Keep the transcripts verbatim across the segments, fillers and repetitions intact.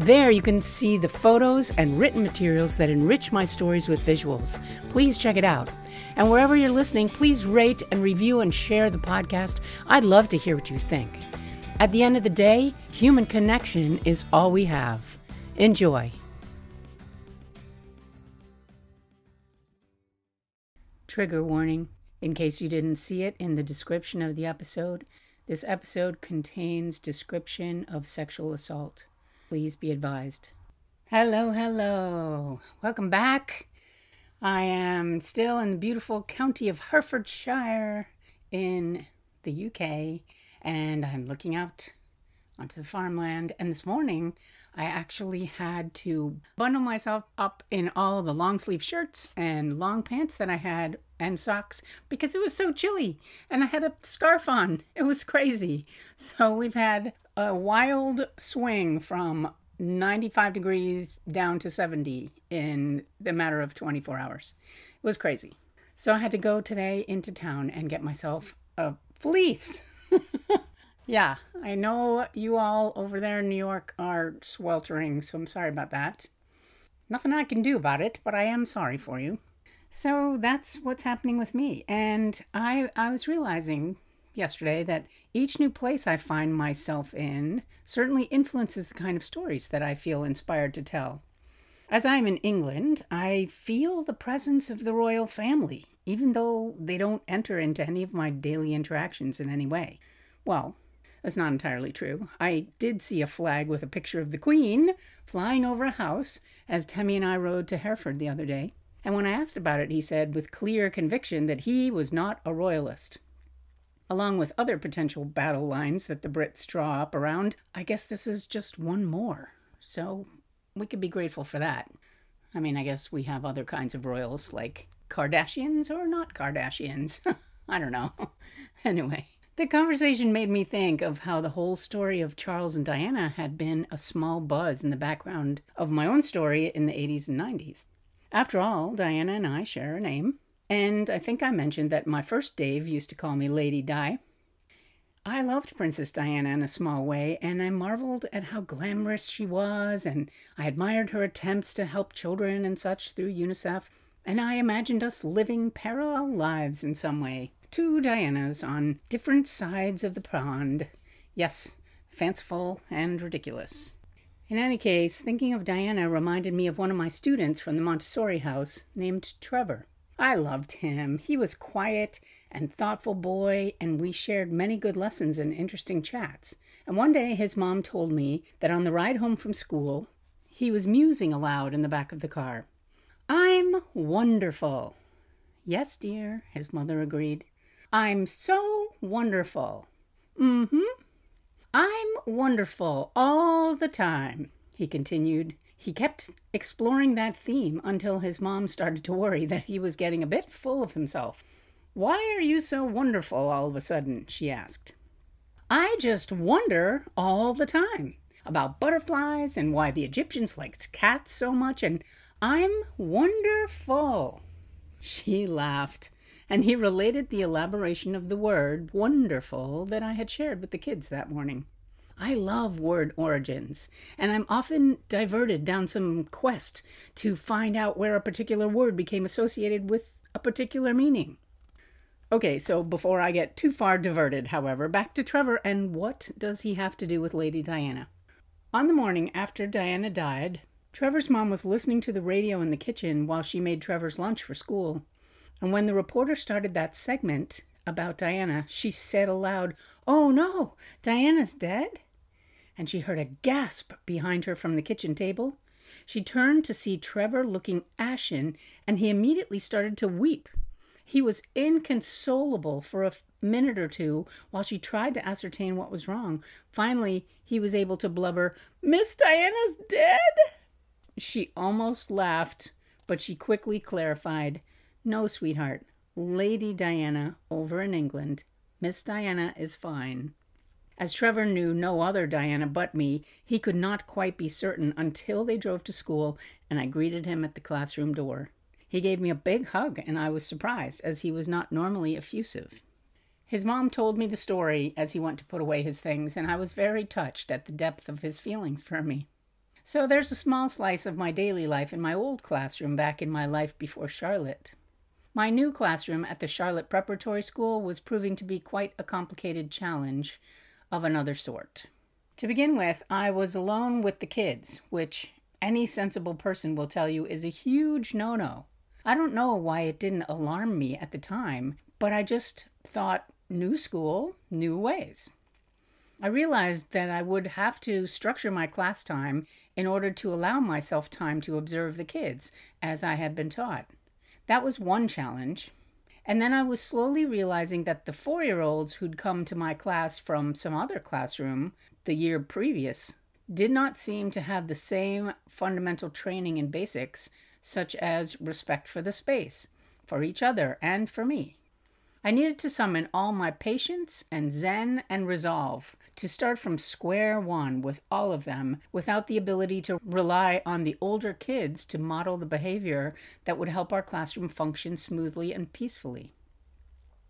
There you can see the photos and written materials that enrich my stories with visuals. Please check it out. And wherever you're listening, please rate and review and share the podcast. I'd love to hear what you think. At the end of the day, human connection is all we have. Enjoy. Trigger warning, in case you didn't see it in the description of the episode, this episode contains description of sexual assault. Please be advised. Hello, hello. Welcome back. I am still in the beautiful county of Herefordshire in the U K, and I'm looking out onto the farmland. And this morning, I actually had to bundle myself up in all the long sleeve shirts and long pants that I had and socks because it was so chilly and I had a scarf on. It was crazy. So we've had a wild swing from ninety-five degrees down to seventy in the matter of twenty-four hours. It was crazy. So I had to go today into town and get myself a fleece. Yeah, I know you all over there in New York are sweltering, so I'm sorry about that. Nothing I can do about it, but I am sorry for you. So that's what's happening with me. And I, I was realizing yesterday that each new place I find myself in certainly influences the kind of stories that I feel inspired to tell. As I'm in England, I feel the presence of the royal family, even though they don't enter into any of my daily interactions in any way. Well, that's not entirely true. I did see a flag with a picture of the Queen flying over a house as Temmie and I rode to Hereford the other day. And when I asked about it, he said with clear conviction that he was not a royalist. Along with other potential battle lines that the Brits draw up around, I guess this is just one more. So we could be grateful for that. I mean, I guess we have other kinds of royals like Kardashians or not Kardashians. I don't know. Anyway, the conversation made me think of how the whole story of Charles and Diana had been a small buzz in the background of my own story in the eighties and nineties. After all, Diana and I share a name. And I think I mentioned that my first Dave used to call me Lady Di. I loved Princess Diana in a small way, and I marveled at how glamorous she was, and I admired her attempts to help children and such through UNICEF, and I imagined us living parallel lives in some way. Two Dianas on different sides of the pond. Yes, fanciful and ridiculous. In any case, thinking of Diana reminded me of one of my students from the Montessori house named Trevor. I loved him. He was quiet and thoughtful boy, and we shared many good lessons and interesting chats. And one day his mom told me that on the ride home from school, he was musing aloud in the back of the car. "I'm wonderful." "Yes, dear," his mother agreed. "I'm so wonderful." "Mm-hmm. I'm wonderful all the time," he continued. He kept exploring that theme until his mom started to worry that he was getting a bit full of himself. "Why are you so wonderful all of a sudden?" she asked. "I just wonder all the time about butterflies and why the Egyptians liked cats so much, and I'm wonderful." She laughed, and he related the elaboration of the word wonderful that I had shared with the kids that morning. I love word origins, and I'm often diverted down some quest to find out where a particular word became associated with a particular meaning. Okay, so before I get too far diverted, however, back to Trevor and what does he have to do with Lady Diana? On the morning after Diana died, Trevor's mom was listening to the radio in the kitchen while she made Trevor's lunch for school, and when the reporter started that segment about Diana, she said aloud, "Oh no, Diana's dead?" And she heard a gasp behind her from the kitchen table. She turned to see Trevor looking ashen, and he immediately started to weep. He was inconsolable for a minute or two while she tried to ascertain what was wrong. Finally, he was able to blubber, "Miss Diana's dead?" She almost laughed, but she quickly clarified, "No, sweetheart, Lady Diana over in England. Miss Diana is fine." As Trevor knew no other Diana but me, he could not quite be certain until they drove to school and I greeted him at the classroom door. He gave me a big hug and I was surprised, as he was not normally effusive. His mom told me the story as he went to put away his things, and I was very touched at the depth of his feelings for me. So there's a small slice of my daily life in my old classroom back in my life before Charlotte. My new classroom at the Charlotte Preparatory School was proving to be quite a complicated challenge of another sort. To begin with, I was alone with the kids, which any sensible person will tell you is a huge no-no. I don't know why it didn't alarm me at the time, but I just thought, new school, new ways. I realized that I would have to structure my class time in order to allow myself time to observe the kids, as I had been taught. That was one challenge. And then I was slowly realizing that the four-year-olds who'd come to my class from some other classroom the year previous did not seem to have the same fundamental training in basics, such as respect for the space, for each other, and for me. I needed to summon all my patience and zen and resolve to start from square one with all of them, without the ability to rely on the older kids to model the behavior that would help our classroom function smoothly and peacefully.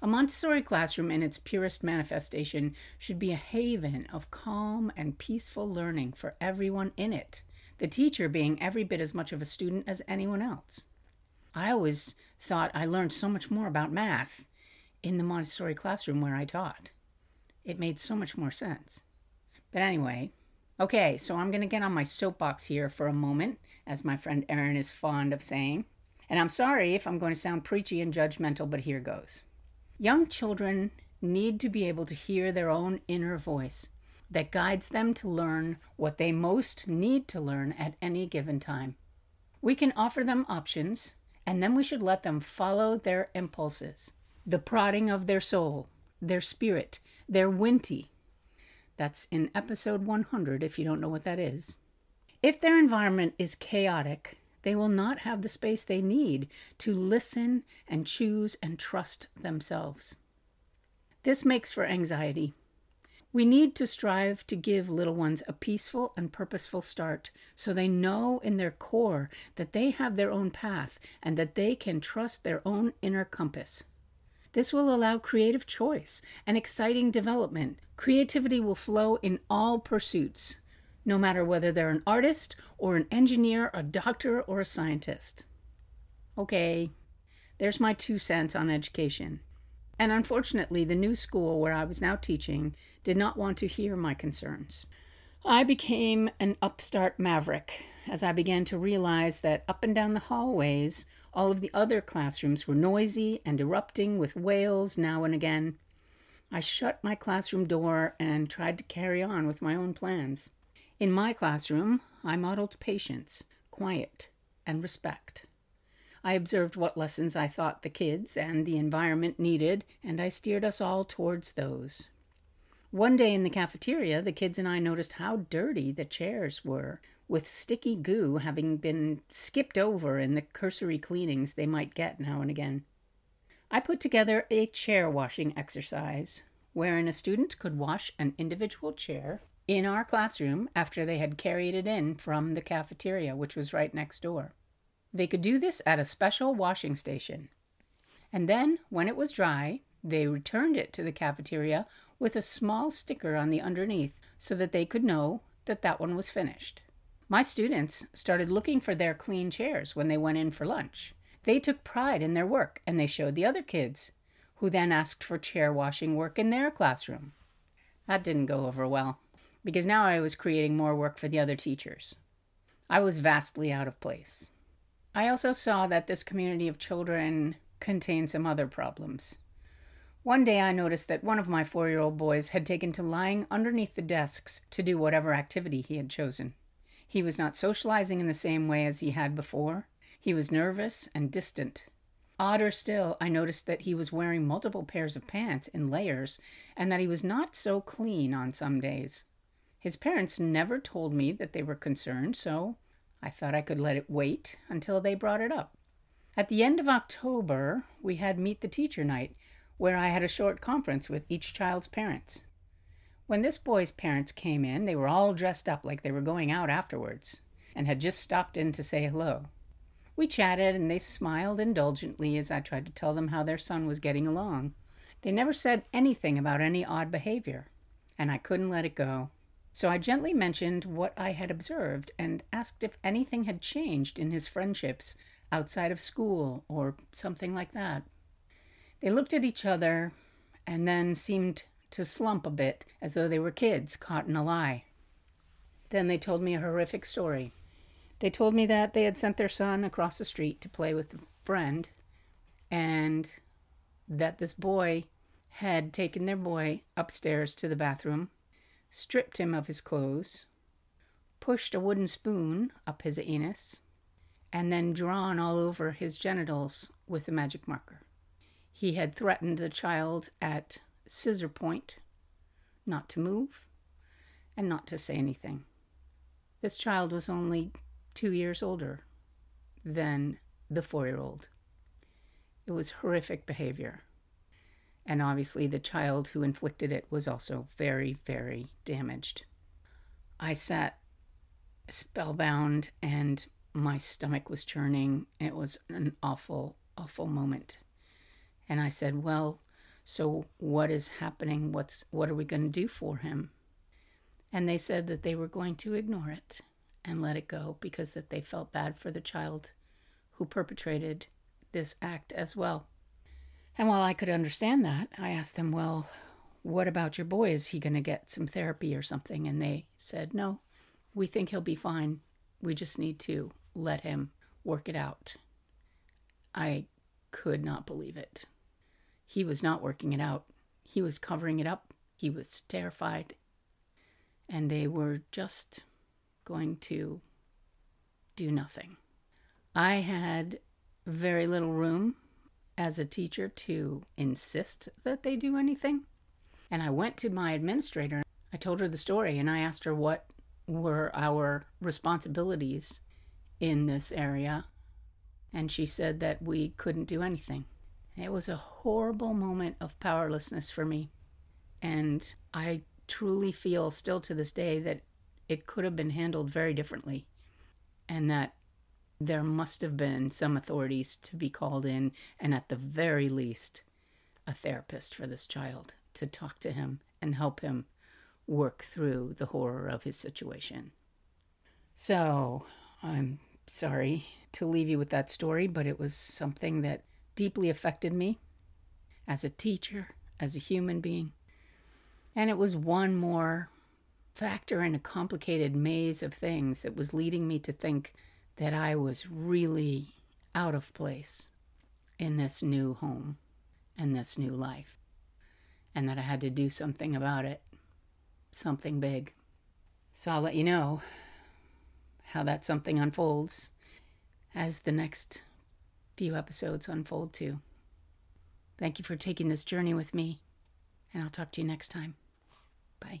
A Montessori classroom in its purest manifestation should be a haven of calm and peaceful learning for everyone in it, the teacher being every bit as much of a student as anyone else. I always thought I learned so much more about math in the Montessori classroom where I taught. It made so much more sense. But anyway, okay, so I'm going to get on my soapbox here for a moment, as my friend Erin is fond of saying. And I'm sorry if I'm going to sound preachy and judgmental, but here goes. Young children need to be able to hear their own inner voice that guides them to learn what they most need to learn at any given time. We can offer them options, and then we should let them follow their impulses. The prodding of their soul, their spirit, their winty. That's in episode one hundred if you don't know what that is. If their environment is chaotic, they will not have the space they need to listen and choose and trust themselves. This makes for anxiety. We need to strive to give little ones a peaceful and purposeful start so they know in their core that they have their own path and that they can trust their own inner compass. This will allow creative choice and exciting development. Creativity will flow in all pursuits, no matter whether they're an artist or an engineer, a doctor, or a scientist. Okay, there's my two cents on education. And unfortunately, the new school where I was now teaching did not want to hear my concerns. I became an upstart maverick as I began to realize that up and down the hallways, all of the other classrooms were noisy and erupting with wails now and again. I shut my classroom door and tried to carry on with my own plans. In my classroom, I modeled patience, quiet, and respect. I observed what lessons I thought the kids and the environment needed, and I steered us all towards those. One day in the cafeteria, the kids and I noticed how dirty the chairs were, with sticky goo having been skipped over in the cursory cleanings they might get now and again. I put together a chair washing exercise, wherein a student could wash an individual chair in our classroom after they had carried it in from the cafeteria, which was right next door. They could do this at a special washing station. And then, when it was dry, they returned it to the cafeteria with a small sticker on the underneath so that they could know that that one was finished. My students started looking for their clean chairs when they went in for lunch. They took pride in their work and they showed the other kids, who then asked for chair washing work in their classroom. That didn't go over well, because now I was creating more work for the other teachers. I was vastly out of place. I also saw that this community of children contained some other problems. One day I noticed that one of my four-year-old boys had taken to lying underneath the desks to do whatever activity he had chosen. He was not socializing in the same way as he had before. He was nervous and distant. Odder still, I noticed that he was wearing multiple pairs of pants in layers and that he was not so clean on some days. His parents never told me that they were concerned, so I thought I could let it wait until they brought it up. At the end of October, we had Meet the Teacher Night, where I had a short conference with each child's parents. When this boy's parents came in, they were all dressed up like they were going out afterwards, and had just stopped in to say hello. We chatted, and they smiled indulgently as I tried to tell them how their son was getting along. They never said anything about any odd behavior, and I couldn't let it go. So I gently mentioned what I had observed and asked if anything had changed in his friendships outside of school or something like that. They looked at each other and then seemed to slump a bit, as though they were kids caught in a lie. Then they told me a horrific story. They told me that they had sent their son across the street to play with a friend, and that this boy had taken their boy upstairs to the bathroom, stripped him of his clothes, pushed a wooden spoon up his anus, and then drawn all over his genitals with a magic marker. He had threatened the child at scissor point not to move and not to say anything. This child was only two years older than the four-year-old. It was horrific behavior. And obviously the child who inflicted it was also very, very damaged. I sat spellbound and my stomach was churning. It was an awful, awful moment. And I said, well, so what is happening? What's, what are we going to do for him? And they said that they were going to ignore it and let it go because that they felt bad for the child who perpetrated this act as well. And while I could understand that, I asked them, well, what about your boy? Is he going to get some therapy or something? And they said, no, we think he'll be fine. We just need to let him work it out. I could not believe it. He was not working it out. He was covering it up. He was terrified. And they were just going to do nothing. I had very little room as a teacher to insist that they do anything. And I went to my administrator. I told her the story and I asked her what were our responsibilities in this area. And she said that we couldn't do anything. It was a horrible moment of powerlessness for me. And I truly feel still to this day that it could have been handled very differently. And that there must have been some authorities to be called in, and at the very least, a therapist for this child to talk to him and help him work through the horror of his situation. So I'm sorry to leave you with that story, but it was something that deeply affected me as a teacher, as a human being. And it was one more factor in a complicated maze of things that was leading me to think that I was really out of place in this new home and this new life, and that I had to do something about it, something big. So I'll let you know how that something unfolds as the next few episodes unfold too. Thank you for taking this journey with me, and I'll talk to you next time. Bye.